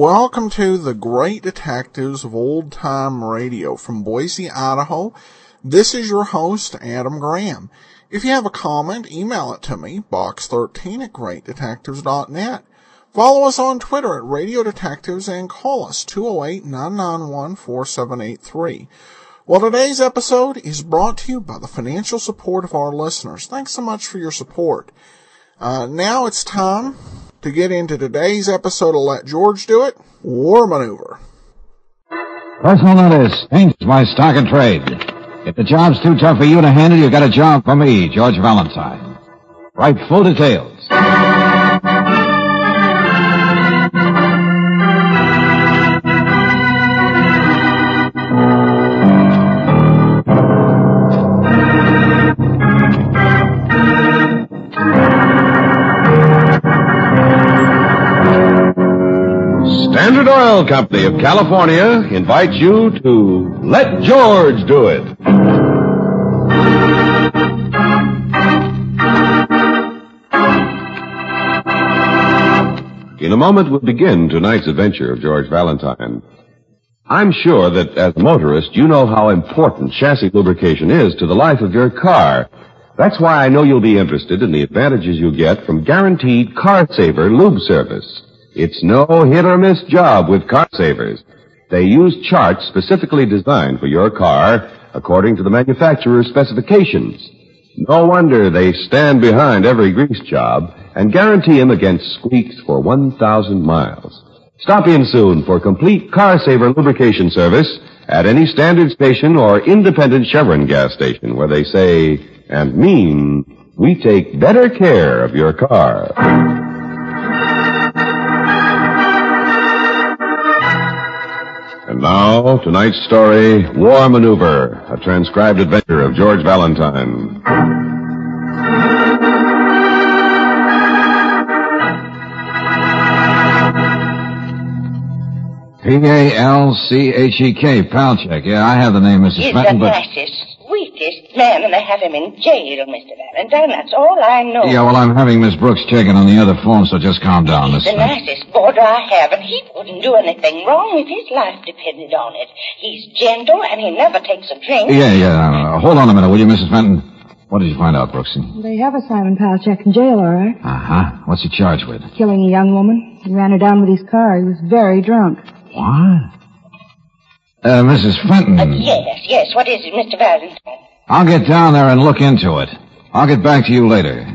Welcome to the Great Detectives of Old Time Radio from Boise, Idaho. This is your host, Adam Graham. If you have a comment, email it to me, box13@greatdetectives.net. Follow us on Twitter at Radio Detectives and call us 208-991-4783. Well, today's episode is brought to you by the financial support of our listeners. Thanks so much for your support. Now it's time to get into today's episode of Let George Do It, War Maneuver. Personal notice changed my stock and trade. If the job's too tough for you to handle, you got a job for me, George Valentine. Write full details. Standard Oil Company of California invites you to Let George Do It. In a moment, we'll begin tonight's adventure of George Valentine. I'm sure that as a motorist, you know how important chassis lubrication is to the life of your car. That's why I know you'll be interested in the advantages you get from guaranteed Car Saver lube service. It's no hit-or-miss job with Car Savers. They use charts specifically designed for your car according to the manufacturer's specifications. No wonder they stand behind every grease job and guarantee him against squeaks for 1,000 miles. Stop in soon for complete Car Saver lubrication service at any standard station or independent Chevron gas station where they say and mean, we take better care of your car. And now, tonight's story, War Maneuver, a transcribed adventure of George Valentine. P-A-L-C-H-E-K, Palchek. Yeah, I have the name, Mrs. He's Fenton, but... He's the nicest, sweetest man, and they have him in jail, Mr. Valentine. That's all I know. Yeah, well, I'm having Miss Brooks checking on the other phone, so just calm down, Miss Fenton. He's the nicest boarder I have, and he wouldn't do anything wrong if his life depended on it. He's gentle, and he never takes a drink. Hold on a minute, will you, Mrs. Fenton? What did you find out, Brooksie? They have a Simon Palchek in jail, all right. Uh-huh. What's he charged with? Killing a young woman. He ran her down with his car. He was very drunk. What? Mrs. Fenton. Yes. What is it, Mr. Valentine? I'll get down there and look into it. I'll get back to you later.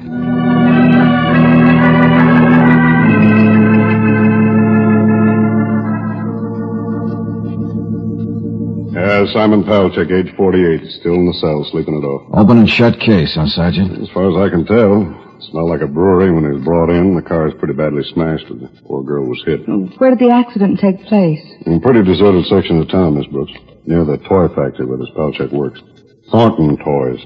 Simon Palchek, age 48, still in the cell, sleeping it off. Open and shut case, huh, Sergeant? As far as I can tell, smelled like a brewery when he was brought in. The car is pretty badly smashed, and the poor girl was hit. Where did the accident take place? In a pretty deserted section of town, Miss Brooks, near the toy factory where this Palchek works. Thornton Toys.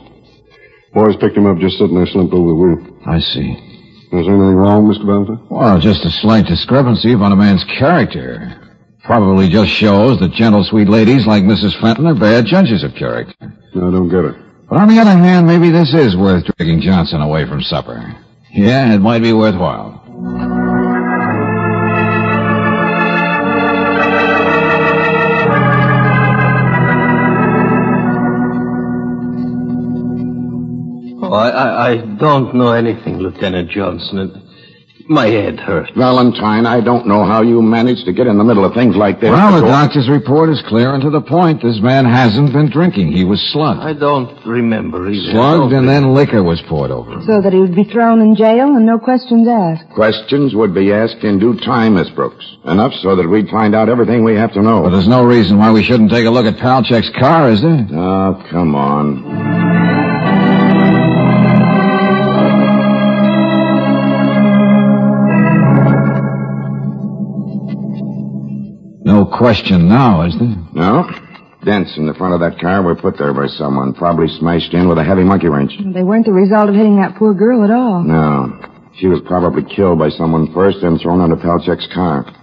Boys picked him up just sitting there, slumped over the wheel. I see. Is there anything wrong, Mr. Valentine? Well, just a slight discrepancy about a man's character. Probably just shows that gentle, sweet ladies like Mrs. Fenton are bad judges of character. I don't get it. But on the other hand, maybe this is worth dragging Johnson away from supper. Yeah, it might be worthwhile. Oh, I don't know anything, Lieutenant Johnson. My head hurts. Valentine, I don't know how you managed to get in the middle of things like this. Well, the doctor's report is clear and to the point. This man hasn't been drinking. He was slugged. I don't remember either. Slugged and then liquor was poured over. So that he would be thrown in jail and no questions asked. Questions would be asked in due time, Miss Brooks. Enough so that we'd find out everything we have to know. But there's no reason why we shouldn't take a look at Palchek's car, is there? Oh, come on. No question now, is there? No. Dents in the front of that car were put there by someone, probably smashed in with a heavy monkey wrench. They weren't the result of hitting that poor girl at all. No. She was probably killed by someone first, then thrown onto Palchek's car.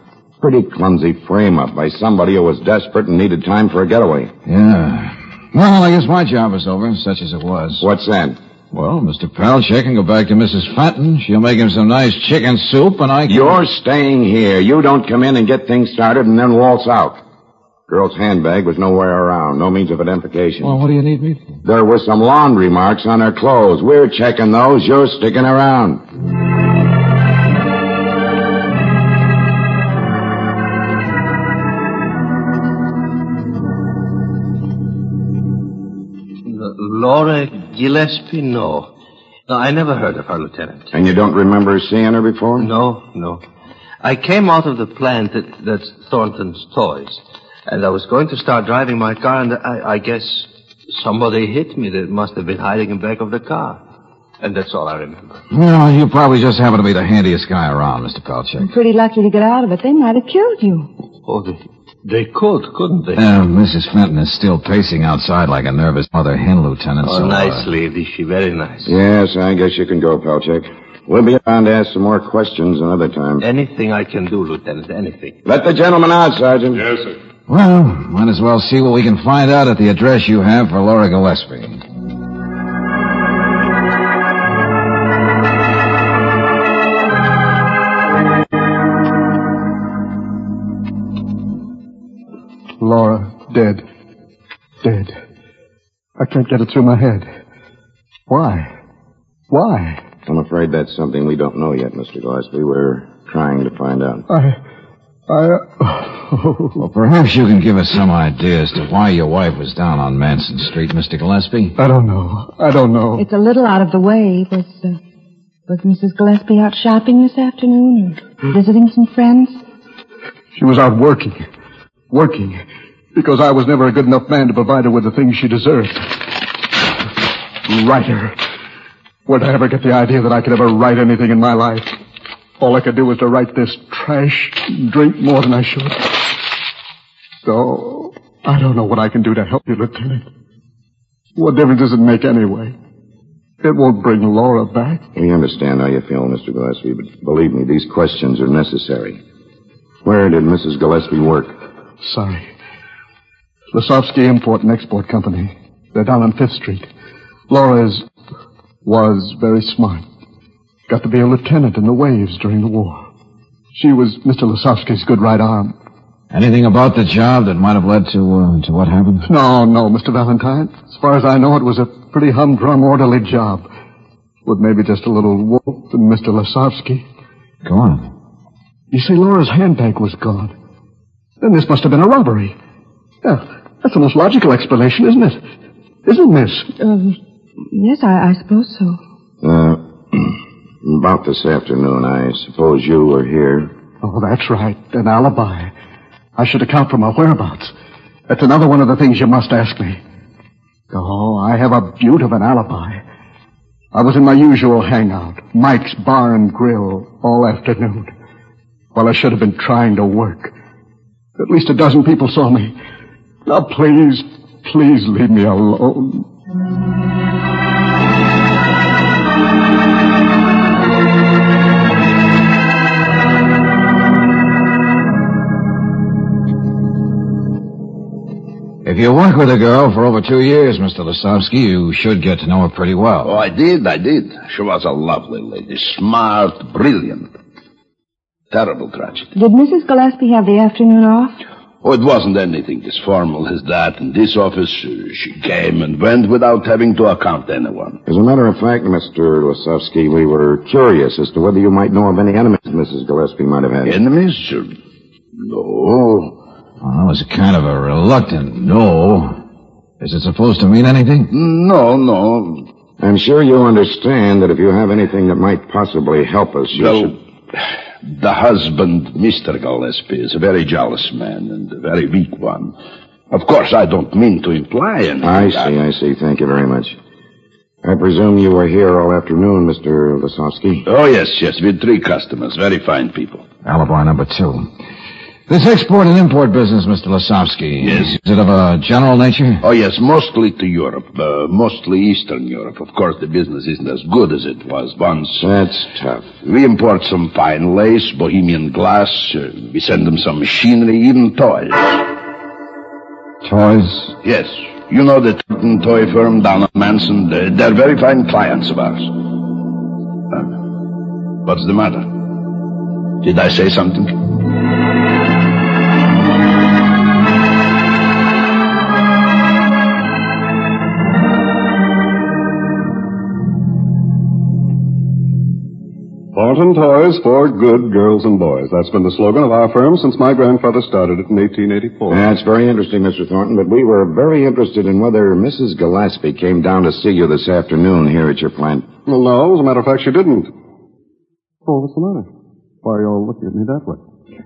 Pretty clumsy frame-up by somebody who was desperate and needed time for a getaway. Yeah. Well, I guess my job is over, such as it was. What's that? Well, Mr. Palchek can go back to Mrs. Fenton. She'll make him some nice chicken soup, and I can... You're staying here. You don't come in and get things started and then waltz out. Girl's handbag was nowhere around. No means of identification. Well, what do you need me for? There were some laundry marks on her clothes. We're checking those. You're sticking around. Laura Gillespie? No. No, I never heard of her, Lieutenant. And you don't remember seeing her before? No. I came out of the plant that's Thornton's Toys, and I was going to start driving my car, and I guess somebody hit me that must have been hiding in the back of the car. And that's all I remember. Well, you probably just happen to be the handiest guy around, Mr. Palchek. I'm pretty lucky to get out of it. They might have killed you. Oh, They could, couldn't they? Mrs. Fenton is still pacing outside like a nervous mother hen, Lieutenant. Oh, so, nice, lady. She very nice. Yes, I guess you can go, Palchek. We'll be around to ask some more questions another time. Anything I can do, Lieutenant, anything. Let the gentleman out, Sergeant. Yes, sir. Well, might as well see what we can find out at the address you have for Laura Gillespie. Laura, dead. I can't get it through my head. Why? I'm afraid that's something we don't know yet, Mr. Gillespie. We're trying to find out. Well, perhaps you can give us some idea as to why your wife was down on Manson Street, Mr. Gillespie. I don't know. It's a little out of the way. Was Mrs. Gillespie out shopping this afternoon or visiting some friends? She was out working, because I was never a good enough man to provide her with the things she deserved. Write her. Where'd I ever get the idea that I could ever write anything in my life? All I could do was to write this trash, drink more than I should. So, I don't know what I can do to help you, Lieutenant. What difference does it make anyway? It won't bring Laura back. We understand how you feel, Mr. Gillespie, but believe me, these questions are necessary. Where did Mrs. Gillespie work? Sorry. Lasovsky Import and Export Company. They're down on 5th Street. Laura's was very smart. Got to be a lieutenant in the waves during the war. She was Mr. Lasovsky's good right arm. Anything about the job that might have led to what happened? No, Mr. Valentine. As far as I know, it was a pretty humdrum, orderly job. With maybe just a little wolf and Mr. Lasovsky. Go on. You see, Laura's handbag was gone. Then this must have been a robbery. Yeah, that's the most logical explanation, isn't it? Isn't it, Miss? Yes, I suppose so. About this afternoon, I suppose you were here. Oh, that's right. An alibi. I should account for my whereabouts. That's another one of the things you must ask me. Oh, I have a beaut of an alibi. I was in my usual hangout, Mike's Bar and Grill, all afternoon. Well, I should have been trying to work. At least a dozen people saw me. Now, please leave me alone. If you work with a girl for over 2 years, Mr. Lasovsky, you should get to know her pretty well. Oh, I did. She was a lovely lady. Smart, brilliant. Terrible tragedy. Did Mrs. Gillespie have the afternoon off? Oh, it wasn't anything as formal as that. In this office, she came and went without having to account to anyone. As a matter of fact, Mr. Lasovsky, we were curious as to whether you might know of any enemies Mrs. Gillespie might have had. Enemies? No. Well, that was kind of a reluctant no. Is it supposed to mean anything? No. I'm sure you understand that if you have anything that might possibly help us, you should... The husband, Mr. Gillespie, is a very jealous man and a very weak one. Of course, I don't mean to imply anything. I see. Thank you very much. I presume you were here all afternoon, Mr. Lasovsky. Oh, yes. With 3 customers. Very fine people. Alibi number 2. This export and import business, Mr. Lasovsky. Yes. Is it of a general nature? Oh, yes, mostly to Europe. Mostly Eastern Europe. Of course, the business isn't as good as it was once. That's tough. We import some fine lace, Bohemian glass. We send them some machinery, even toys. Toys? Yes. You know the Thornton Toy firm down on Manson. They're very fine clients of ours. What's the matter? Did I say something? Thornton Toys for good girls and boys. That's been the slogan of our firm since my grandfather started it in 1884. That's very interesting, Mr. Thornton, but we were very interested in whether Mrs. Gillespie came down to see you this afternoon here at your plant. Well, no. As a matter of fact, she didn't. Oh, what's the matter? Why are you all looking at me that way?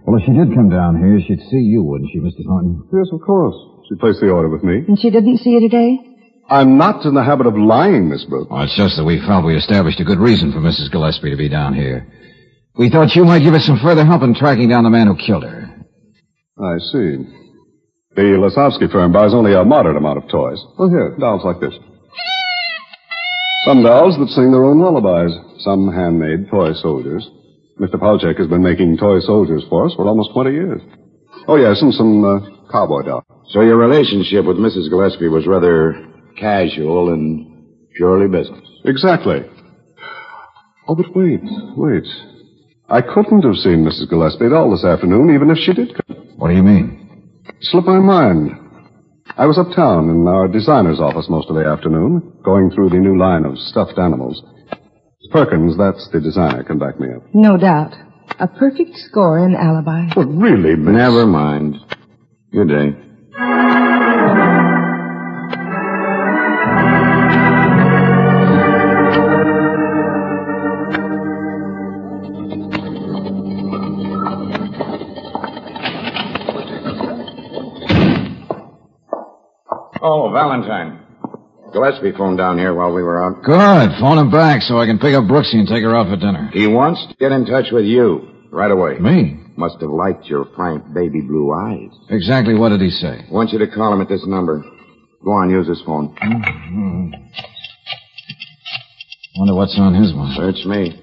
Well, if she did come down here, she'd see you, wouldn't she, Mr. Thornton? Yes, of course. She placed the order with me. And she didn't see you today? I'm not in the habit of lying, Miss Brooks. Oh, it's just that we felt we established a good reason for Mrs. Gillespie to be down here. We thought you might give us some further help in tracking down the man who killed her. I see. The Lasovsky firm buys only a moderate amount of toys. Well, here, dolls like this. Some dolls that sing their own lullabies. Some handmade toy soldiers. Mr. Palchek has been making toy soldiers for us for almost 20 years. Oh, yes, and some cowboy dolls. So your relationship with Mrs. Gillespie was rather casual and purely business. Exactly. Oh, but wait. I couldn't have seen Mrs. Gillespie at all this afternoon, even if she did come. What do you mean? Slipped my mind. I was uptown in our designer's office most of the afternoon, going through the new line of stuffed animals. Perkins, that's the designer, can back me up. No doubt. A perfect score in alibi. But really, Miss... Never mind. Good day. Oh, Valentine. Gillespie phoned down here while we were out. Good. Phone him back so I can pick up Brooksy and take her out for dinner. He wants to get in touch with you right away. Me? Must have liked your frank baby blue eyes. Exactly what did he say? I want you to call him at this number. Go on, use his phone. Mm-hmm. Wonder what's on his one. Search me.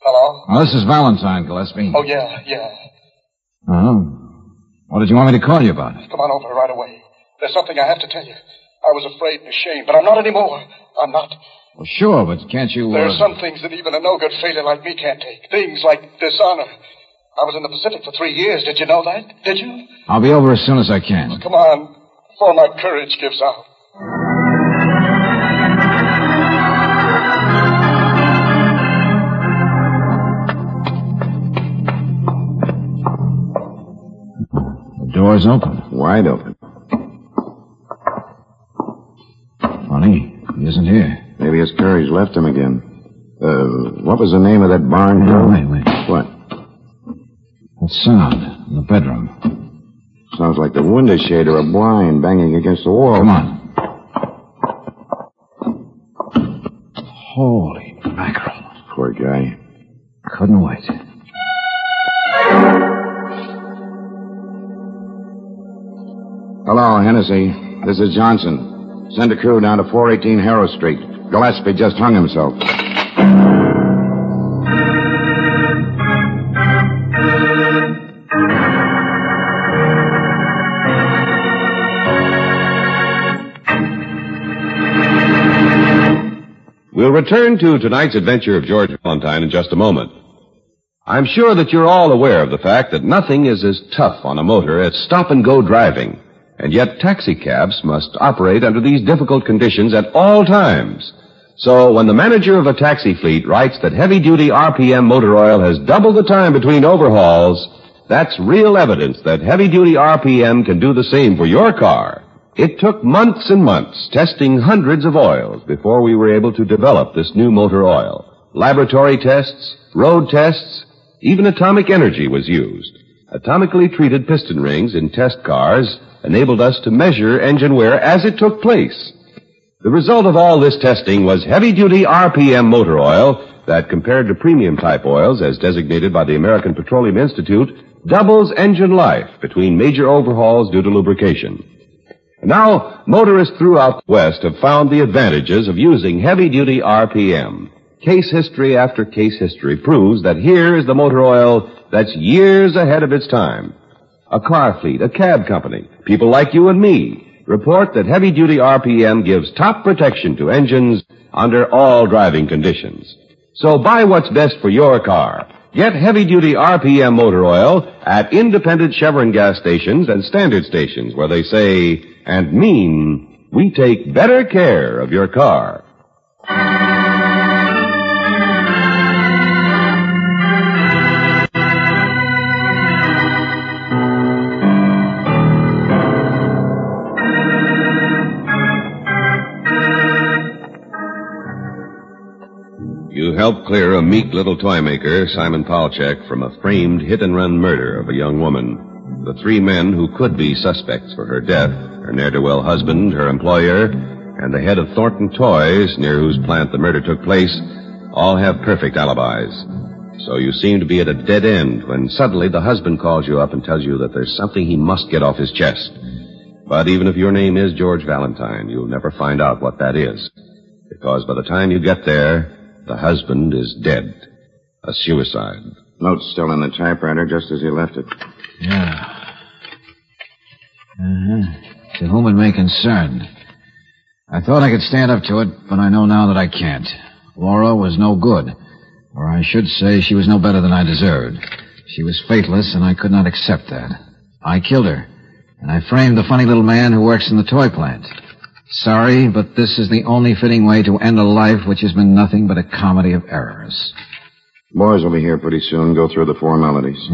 Hello? Oh, this is Valentine, Gillespie. Oh, yeah. Oh. What did you want me to call you about? Come on over right away. There's something I have to tell you. I was afraid and ashamed, but I'm not anymore. I'm not. Well, sure, but can't you... There are some things that even a no-good sailor like me can't take. Things like dishonor. I was in the Pacific for 3 years. Did you know that? Did you? I'll be over as soon as I can. Well, come on, before my courage gives out. Door's open. Wide open. Funny. He isn't here. Maybe his courage left him again. What was the name of that barn? Oh, wait. What? That sound in the bedroom. Sounds like the window shade or a blind banging against the wall. Come on. Holy mackerel. Poor guy. Couldn't wait. Hello, Hennessy. This is Johnson. Send a crew down to 418 Harrow Street. Gillespie just hung himself. We'll return to tonight's adventure of George Valentine in just a moment. I'm sure that you're all aware of the fact that nothing is as tough on a motor as stop-and-go driving. And yet taxicabs must operate under these difficult conditions at all times. So when the manager of a taxi fleet writes that heavy-duty RPM motor oil has doubled the time between overhauls, that's real evidence that heavy-duty RPM can do the same for your car. It took months and months, testing hundreds of oils, before we were able to develop this new motor oil. Laboratory tests, road tests, even atomic energy was used. Atomically treated piston rings in test cars enabled us to measure engine wear as it took place. The result of all this testing was heavy-duty RPM motor oil that compared to premium type oils as designated by the American Petroleum Institute, doubles engine life between major overhauls due to lubrication. Now, motorists throughout the West have found the advantages of using heavy-duty RPM. Case history after case history proves that here is the motor oil that's years ahead of its time. A car fleet, a cab company, people like you and me report that heavy-duty RPM gives top protection to engines under all driving conditions. So buy what's best for your car. Get heavy-duty RPM motor oil at independent Chevron gas stations and standard stations where they say and mean we take better care of your car. To help clear a meek little toy maker, Simon Palchek, from a framed hit-and-run murder of a young woman. The three men who could be suspects for her death, her ne'er-do-well husband, her employer, and the head of Thornton Toys, near whose plant the murder took place, all have perfect alibis. So you seem to be at a dead end when suddenly the husband calls you up and tells you that there's something he must get off his chest. But even if your name is George Valentine, you'll never find out what that is. Because by the time you get there, the husband is dead. A suicide. Note's still in the typewriter just as he left it. Yeah. To whom it may concern. I thought I could stand up to it, but I know now that I can't. Laura was no good. Or I should say she was no better than I deserved. She was faithless, and I could not accept that. I killed her. And I framed the funny little man who works in the toy plant. Sorry, but this is the only fitting way to end a life which has been nothing but a comedy of errors. Boys will be here pretty soon. Go through the formalities.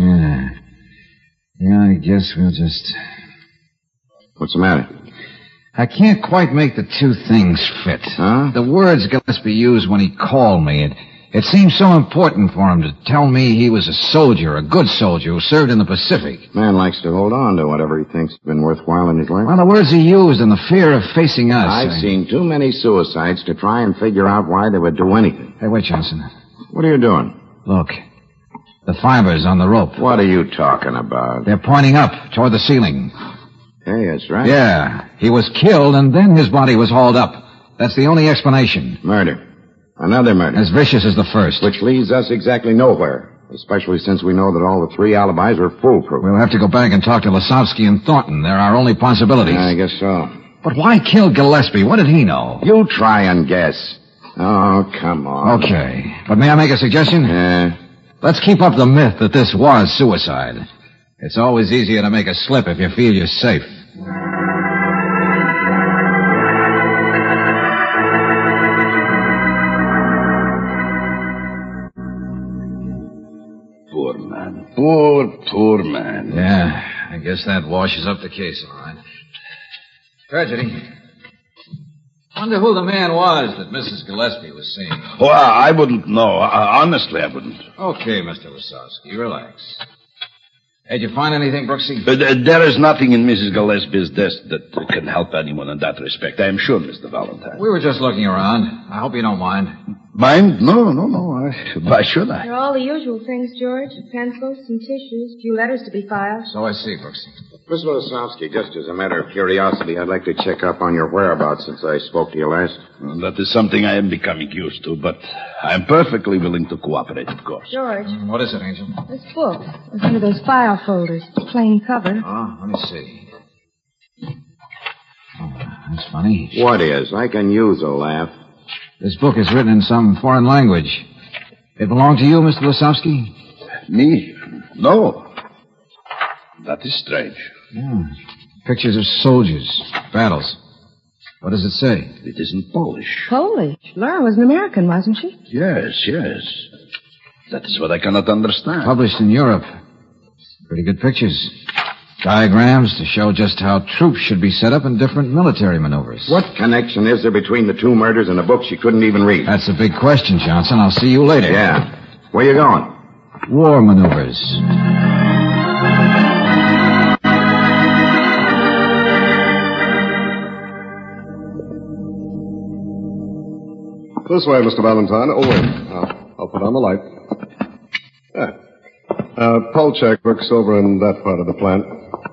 Yeah, I guess we'll just... What's the matter? I can't quite make the two things fit. Huh? The words Gillespie used when he called me, it seemed so important for him to tell me he was a soldier, a good soldier who served in the Pacific. Man likes to hold on to whatever he thinks has been worthwhile in his life. Well, the words he used and the fear of facing us. I've seen too many suicides to try and figure out why they would do anything. Hey, wait, Johnson. What are you doing? Look, the fibers on the rope. What are you talking about? They're pointing up toward the ceiling. Hey, that's right. Yeah, he was killed and then his body was hauled up. That's the only explanation. Murder. Another murder. As vicious as the first. Which leads us exactly nowhere, especially since we know that all the three alibis are foolproof. We'll have to go back and talk to Lasovsky and Thornton. They're our only possibilities. I guess so. But why kill Gillespie? What did he know? You try and guess. Oh, come on. Okay. But may I make a suggestion? Yeah. Let's keep up the myth that this was suicide. It's always easier to make a slip if you feel you're safe. Poor man. Yeah, I guess that washes up the case, all right. Tragedy. Wonder who the man was that Mrs. Gillespie was seeing. Well, I wouldn't know. Honestly, I wouldn't. Okay, Mr. Lasovsky, relax. Hey, did you find anything, Brooksy? There is nothing in Mrs. Gillespie's desk that can help anyone in that respect. I am sure, Mr. Valentine. We were just looking around. I hope you don't mind. Mind? No. Why should I? They're all the usual things, George. Pencils, some tissues, a few letters to be filed. So I see, Brooksy. Mr. Lasovsky, just as a matter of curiosity, I'd like to check up on your whereabouts since I spoke to you last. Well, that is something I am becoming used to, but I'm perfectly willing to cooperate, of course. George. What is it, Angel? This book. It's one of those file folders. Plain cover. Oh, let me see. Oh, that's funny. What is? I can use a laugh. This book is written in some foreign language. It belonged to you, Mr. Lasovsky? Me? No. That is strange. Yeah. Pictures of soldiers. Battles. What does it say? It isn't Polish. Polish? Laura was an American, wasn't she? Yes. That is what I cannot understand. Published in Europe. Pretty good pictures. Diagrams to show just how troops should be set up in different military maneuvers. What connection is there between the two murders and a book she couldn't even read? That's a big question, Johnson. I'll see you later. Yeah. Where you going? War maneuvers. This way, Mr. Valentine. Oh, wait. I'll put on the light. Palchek works over in that part of the plant.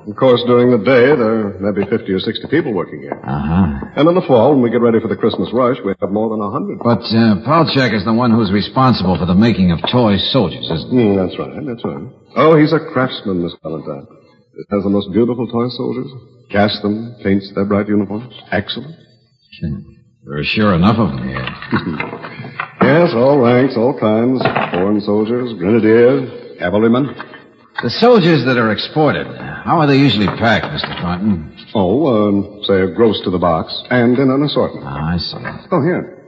Of course, during the day, there may be 50 or 60 people working here. Uh-huh. And in the fall, when we get ready for the Christmas rush, we have more than 100. But Palchek is the one who's responsible for the making of toy soldiers, isn't he? That's right, that's right. Oh, he's a craftsman, Miss Valentine. It has the most beautiful toy soldiers. Casts them, paints their bright uniforms. Excellent. There are sure enough of them here. Yes, all ranks, all kinds. Foreign soldiers, grenadiers, cavalrymen. The soldiers that are exported, how are they usually packed, Mr. Thornton? Say a gross to the box and in an assortment. I see. Oh, here.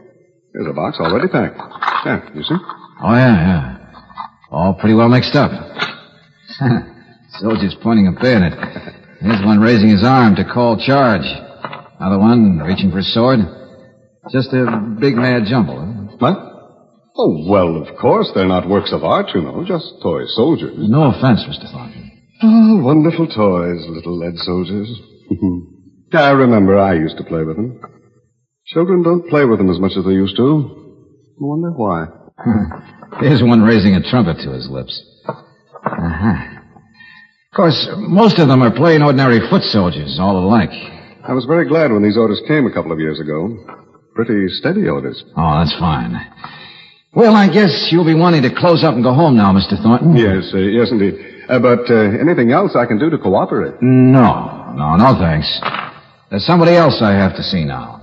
Here's a box already packed. Yeah, you see? Oh, yeah. All pretty well mixed up. Soldier's pointing a bayonet. Here's one raising his arm to call charge. Another one reaching for a sword. Just a big mad jumble, huh? What? Oh, well, of course, they're not works of art, you know, just toy soldiers. No offense, Mr. Thornton. Oh, wonderful toys, little lead soldiers. I remember I used to play with them. Children don't play with them as much as they used to. I wonder why. Here's one raising a trumpet to his lips. Uh-huh. Of course, most of them are plain, ordinary foot soldiers, all alike. I was very glad when these orders came a couple of years ago. Pretty steady orders. Oh, that's fine. Well, I guess you'll be wanting to close up and go home now, Mr. Thornton. Yes, indeed. But anything else I can do to cooperate? No, thanks. There's somebody else I have to see now.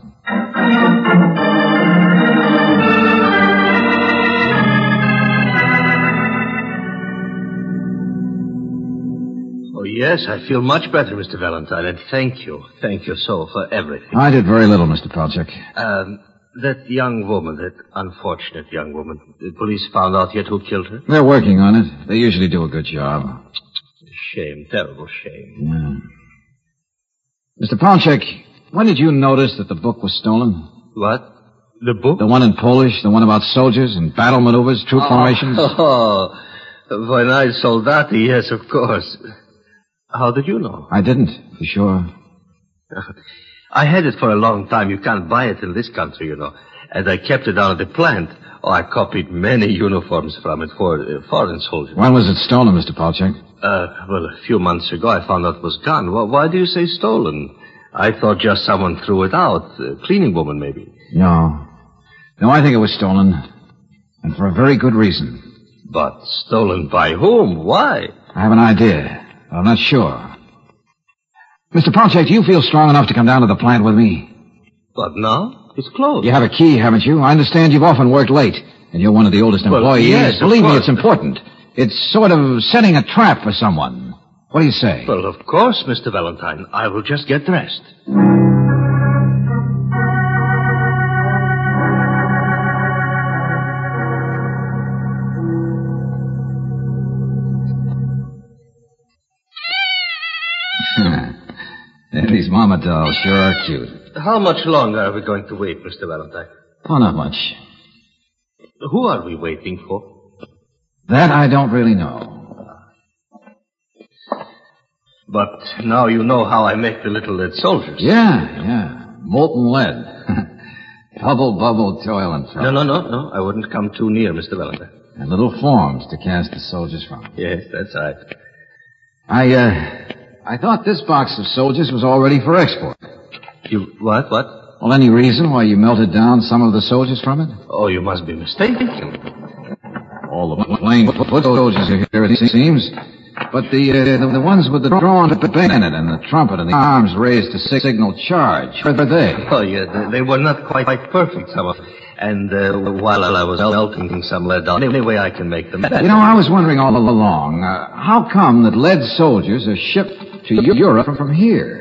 Yes, I feel much better, Mr. Valentine, and thank you. Thank you so for everything. I did very little, Mr. Palchek. That young woman, that unfortunate young woman, the police found out yet who killed her? They're working on it. They usually do a good job. Shame, terrible shame. Yeah. Mr. Palchek, when did you notice that the book was stolen? What? The book? The one in Polish, the one about soldiers and battle maneuvers, troop formations. Oh, Wojna Soldati, yes, of course. How did you know? I didn't, for sure. I had it for a long time. You can't buy it in this country, you know. And I kept it down at the plant. Oh, I copied many uniforms from it for foreign soldiers. When was it stolen, Mr. Palchek? Well, a few months ago I found out it was gone. Well, why do you say stolen? I thought just someone threw it out. A cleaning woman, maybe. No, I think it was stolen. And for a very good reason. But stolen by whom? Why? I have an idea. I'm not sure. Mr. Palchek, do you feel strong enough to come down to the plant with me? But now? It's closed. You have a key, haven't you? I understand you've often worked late, and you're one of the oldest employees. Yes, believe me, it's important. It's sort of setting a trap for someone. What do you say? Well, of course, Mr. Valentine. I will just get dressed. These mama dolls sure are cute. How much longer are we going to wait, Mr. Valentine? Oh, not much. Who are we waiting for? That I don't really know. But now you know how I make the little lead soldiers. Yeah. Molten lead. Bubble, toil and trouble. No. I wouldn't come too near, Mr. Valentine. And little forms to cast the soldiers from. Yes, that's right. I thought this box of soldiers was all ready for export. You what? Well, any reason why you melted down some of the soldiers from it? Oh, you must be mistaken. All the plain foot soldiers are here, it seems. But the ones with the drawn bayonet and the trumpet and the arms raised to signal charge, where were they? Oh, yeah, they were not quite perfect, some of them. And while I was melting some lead down, any way I can make them better. You know, I was wondering all along, how come that lead soldiers are shipped to Europe from here?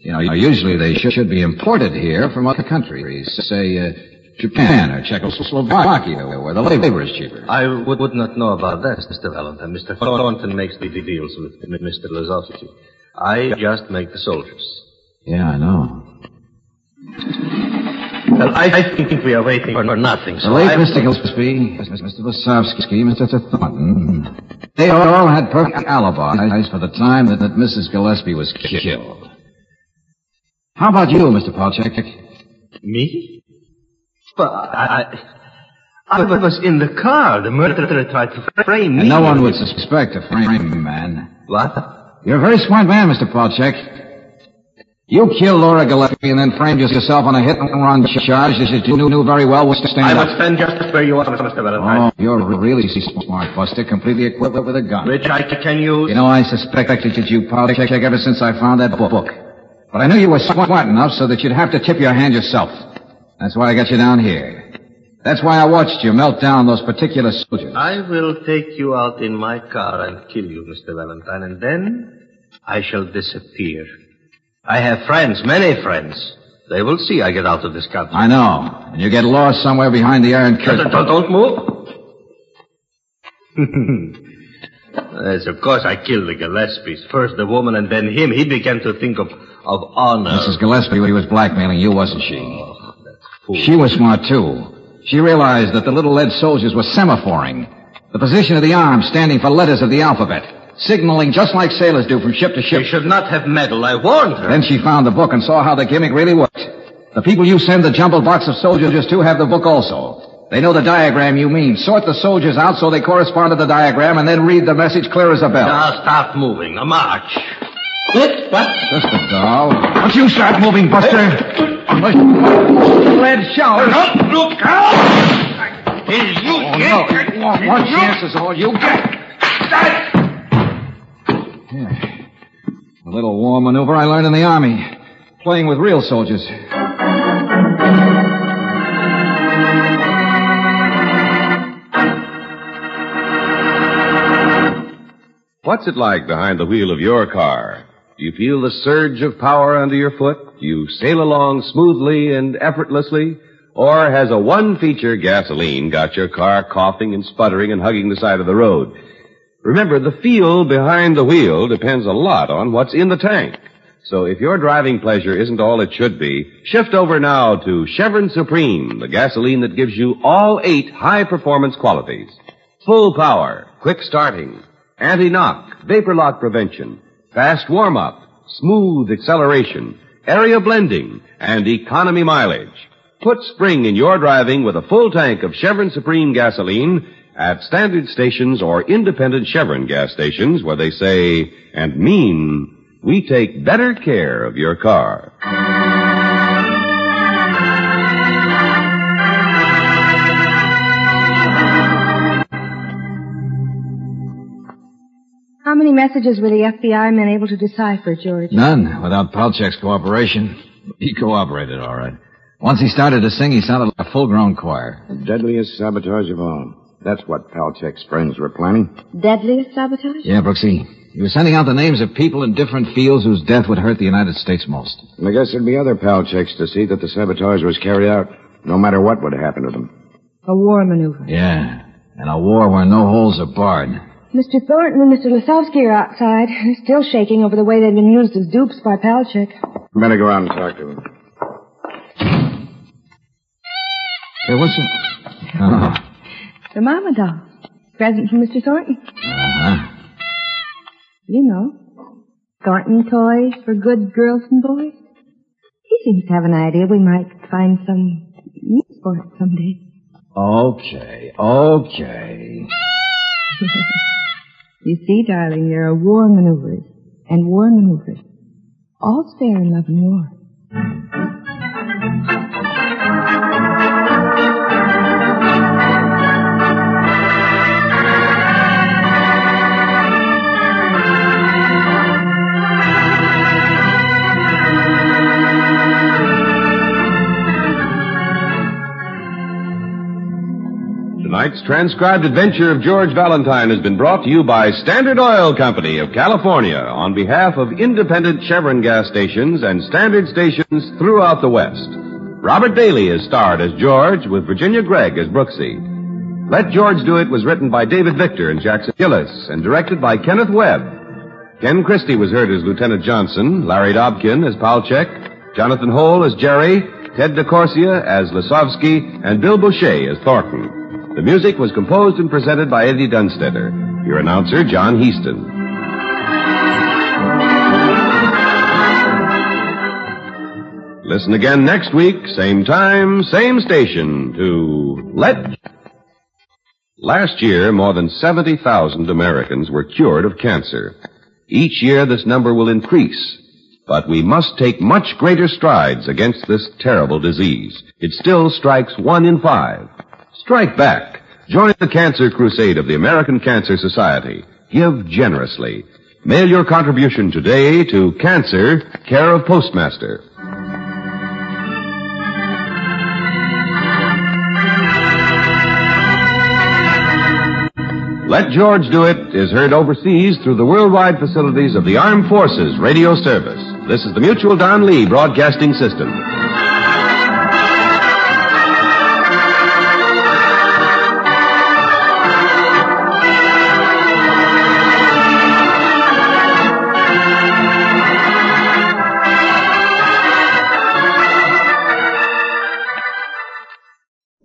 You know, usually they should be imported here from other countries, say Japan or Czechoslovakia, where the labor is cheaper. I would not know about that, Mr. Valentine. Mr. Thornton makes the deals with Mr. Lasovsky. I just make the soldiers. Yeah, I know. Well, I think we are waiting for nothing. So the late Mr. Gillespie, Mr. Lasovsky, Mr. Thornton... They all had perfect alibis for the time that Mrs. Gillespie was killed. How about you, Mr. Palchek? Me? But I I was in the car. The murderer tried to frame me. And no one would suspect a framing man. What? You're a very smart man, Mr. Palchek. You killed Laura Gillespie and then framed yourself on a hit-and-run charge that you knew very well was to stand up. I would stand just where you are, Mr. Valentine. Oh, you're really smart, Buster, completely equipped with a gun. Which I can use. You know, I suspected you, Palchek, ever since I found that book. But I knew you were smart enough so that you'd have to tip your hand yourself. That's why I got you down here. That's why I watched you melt down those particular soldiers. I will take you out in my car and kill you, Mr. Valentine, and then I shall disappear. I have friends, many friends. They will see I get out of this country. I know. And you get lost somewhere behind the iron curtain. Don't move. Yes, of course I killed the Gillespies. First the woman and then him. He began to think of honor. Mrs. Gillespie, he was blackmailing you, wasn't she? Oh, that fool. She was smart, too. She realized that the little lead soldiers were semaphoring. The position of the arm standing for letters of the alphabet. Signaling just like sailors do from ship to ship. She should not have meddled. I warned her. Then she found the book and saw how the gimmick really worked. The people you send the jumbled box of soldiers to have the book also. They know the diagram you mean. Sort the soldiers out so they correspond to the diagram and then read the message clear as a bell. Now stop moving. A march. What? Just a doll. Don't you start moving, Buster. Lead showers. Don't look out. Oh, no. One chance is all you get. Stop. Yeah. A little war maneuver I learned in the Army, playing with real soldiers. What's it like behind the wheel of your car? Do you feel the surge of power under your foot? Do you sail along smoothly and effortlessly? Or has a one-feature gasoline got your car coughing and sputtering and hugging the side of the road? Remember, the feel behind the wheel depends a lot on what's in the tank. So if your driving pleasure isn't all it should be, shift over now to Chevron Supreme, the gasoline that gives you all 8 high-performance qualities. Full power, quick starting, anti-knock, vapor lock prevention, fast warm-up, smooth acceleration, area blending, and economy mileage. Put spring in your driving with a full tank of Chevron Supreme gasoline at standard stations or independent Chevron gas stations where they say and mean, we take better care of your car. How many messages were the FBI men able to decipher, George? None, without Palchek's cooperation. He cooperated, all right. Once he started to sing, he sounded like a full-grown choir. The deadliest sabotage of all. That's what Palchek's friends were planning. Deadliest sabotage? Yeah, Brooksy. He was sending out the names of people in different fields whose death would hurt the United States most. And I guess there'd be other Palcheks to see that the sabotage was carried out, no matter what would happen to them. A war maneuver. Yeah, and a war where no holes are barred. Mr. Thornton and Mr. Lasovsky are outside. They're still shaking over the way they've been used as dupes by Palchek. You better go out and talk to him. Hey, what's it? Oh. The mama doll. Present from Mr. Thornton. Uh-huh. You know, Thornton Toys for good girls and boys. He seems to have an idea we might find some use for it someday. Okay. You see, darling, there are war maneuvers and war maneuvers. All's fair in love and war. Tonight's transcribed adventure of George Valentine has been brought to you by Standard Oil Company of California on behalf of independent Chevron gas stations and standard stations throughout the West. Robert Daly is starred as George with Virginia Gregg as Brooksy. Let George Do It was written by David Victor and Jackson Gillis and directed by Kenneth Webb. Ken Christie was heard as Lieutenant Johnson, Larry Dobkin as Palchek, Jonathan Hole as Jerry, Ted DeCorsia as Lasovsky, and Bill Boucher as Thornton. The music was composed and presented by Eddie Dunstetter. Your announcer, John Heaston. Listen again next week, same time, same station, to Let Last year, more than 70,000 Americans were cured of cancer. Each year, this number will increase. But we must take much greater strides against this terrible disease. It still strikes 1 in 5. Strike back. Join the cancer crusade of the American Cancer Society. Give generously. Mail your contribution today to Cancer, care of Postmaster. Let George Do It is heard overseas through the worldwide facilities of the Armed Forces Radio Service. This is the Mutual Don Lee Broadcasting System.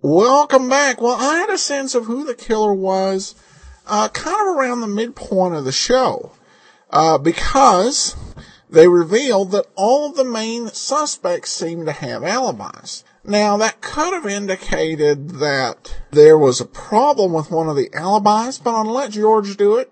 Welcome back. Well, I had a sense of who the killer was kind of around the midpoint of the show, because they revealed that all of the main suspects seemed to have alibis. Now, that could have indicated that there was a problem with one of the alibis, but on Let George Do It,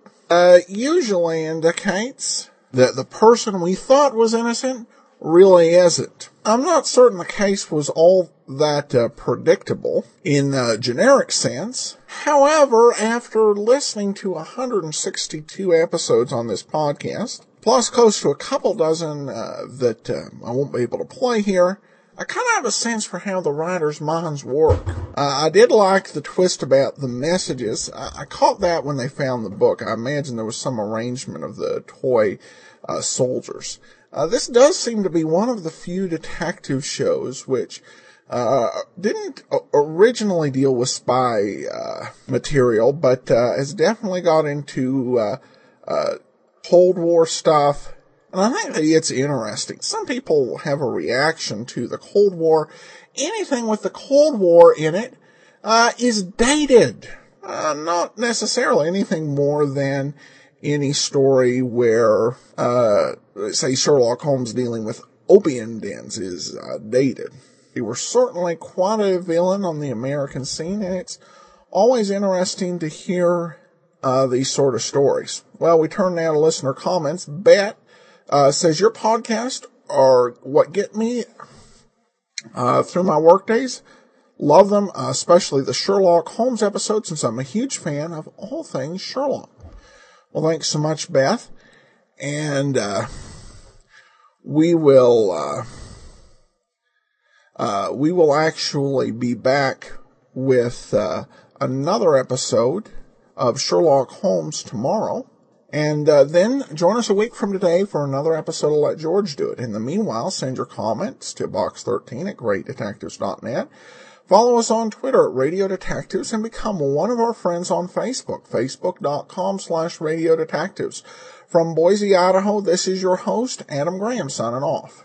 usually indicates that the person we thought was innocent really isn't. I'm not certain the case was all that predictable in a generic sense. However, after listening to 162 episodes on this podcast, plus close to a couple dozen that I won't be able to play here, I kind of have a sense for how the writers' minds work. I did like the twist about the messages. I caught that when they found the book. I imagine there was some arrangement of the toy soldiers. This does seem to be one of the few detective shows which didn't originally deal with spy material, but has definitely got into Cold War stuff, and I think that it's interesting. Some people have a reaction to the Cold War. Anything with the Cold War in it is dated. Not necessarily anything more than any story where, say, Sherlock Holmes dealing with opium dens is dated. They were certainly quite a villain on the American scene, and it's always interesting to hear these sort of stories. Well, we turn now to listener comments. Bet says, your podcast are what get me through my work days. Love them, especially the Sherlock Holmes episode, since I'm a huge fan of all things Sherlock. Well, thanks so much, Beth. And we will actually be back with another episode of Sherlock Holmes tomorrow. And then join us a week from today for another episode of Let George Do It. In the meanwhile, send your comments to box13@greatdetectives.net. Follow us on Twitter at Radio Detectives and become one of our friends on Facebook, facebook.com/Radio Detectives. From Boise, Idaho, this is your host, Adam Graham, signing off.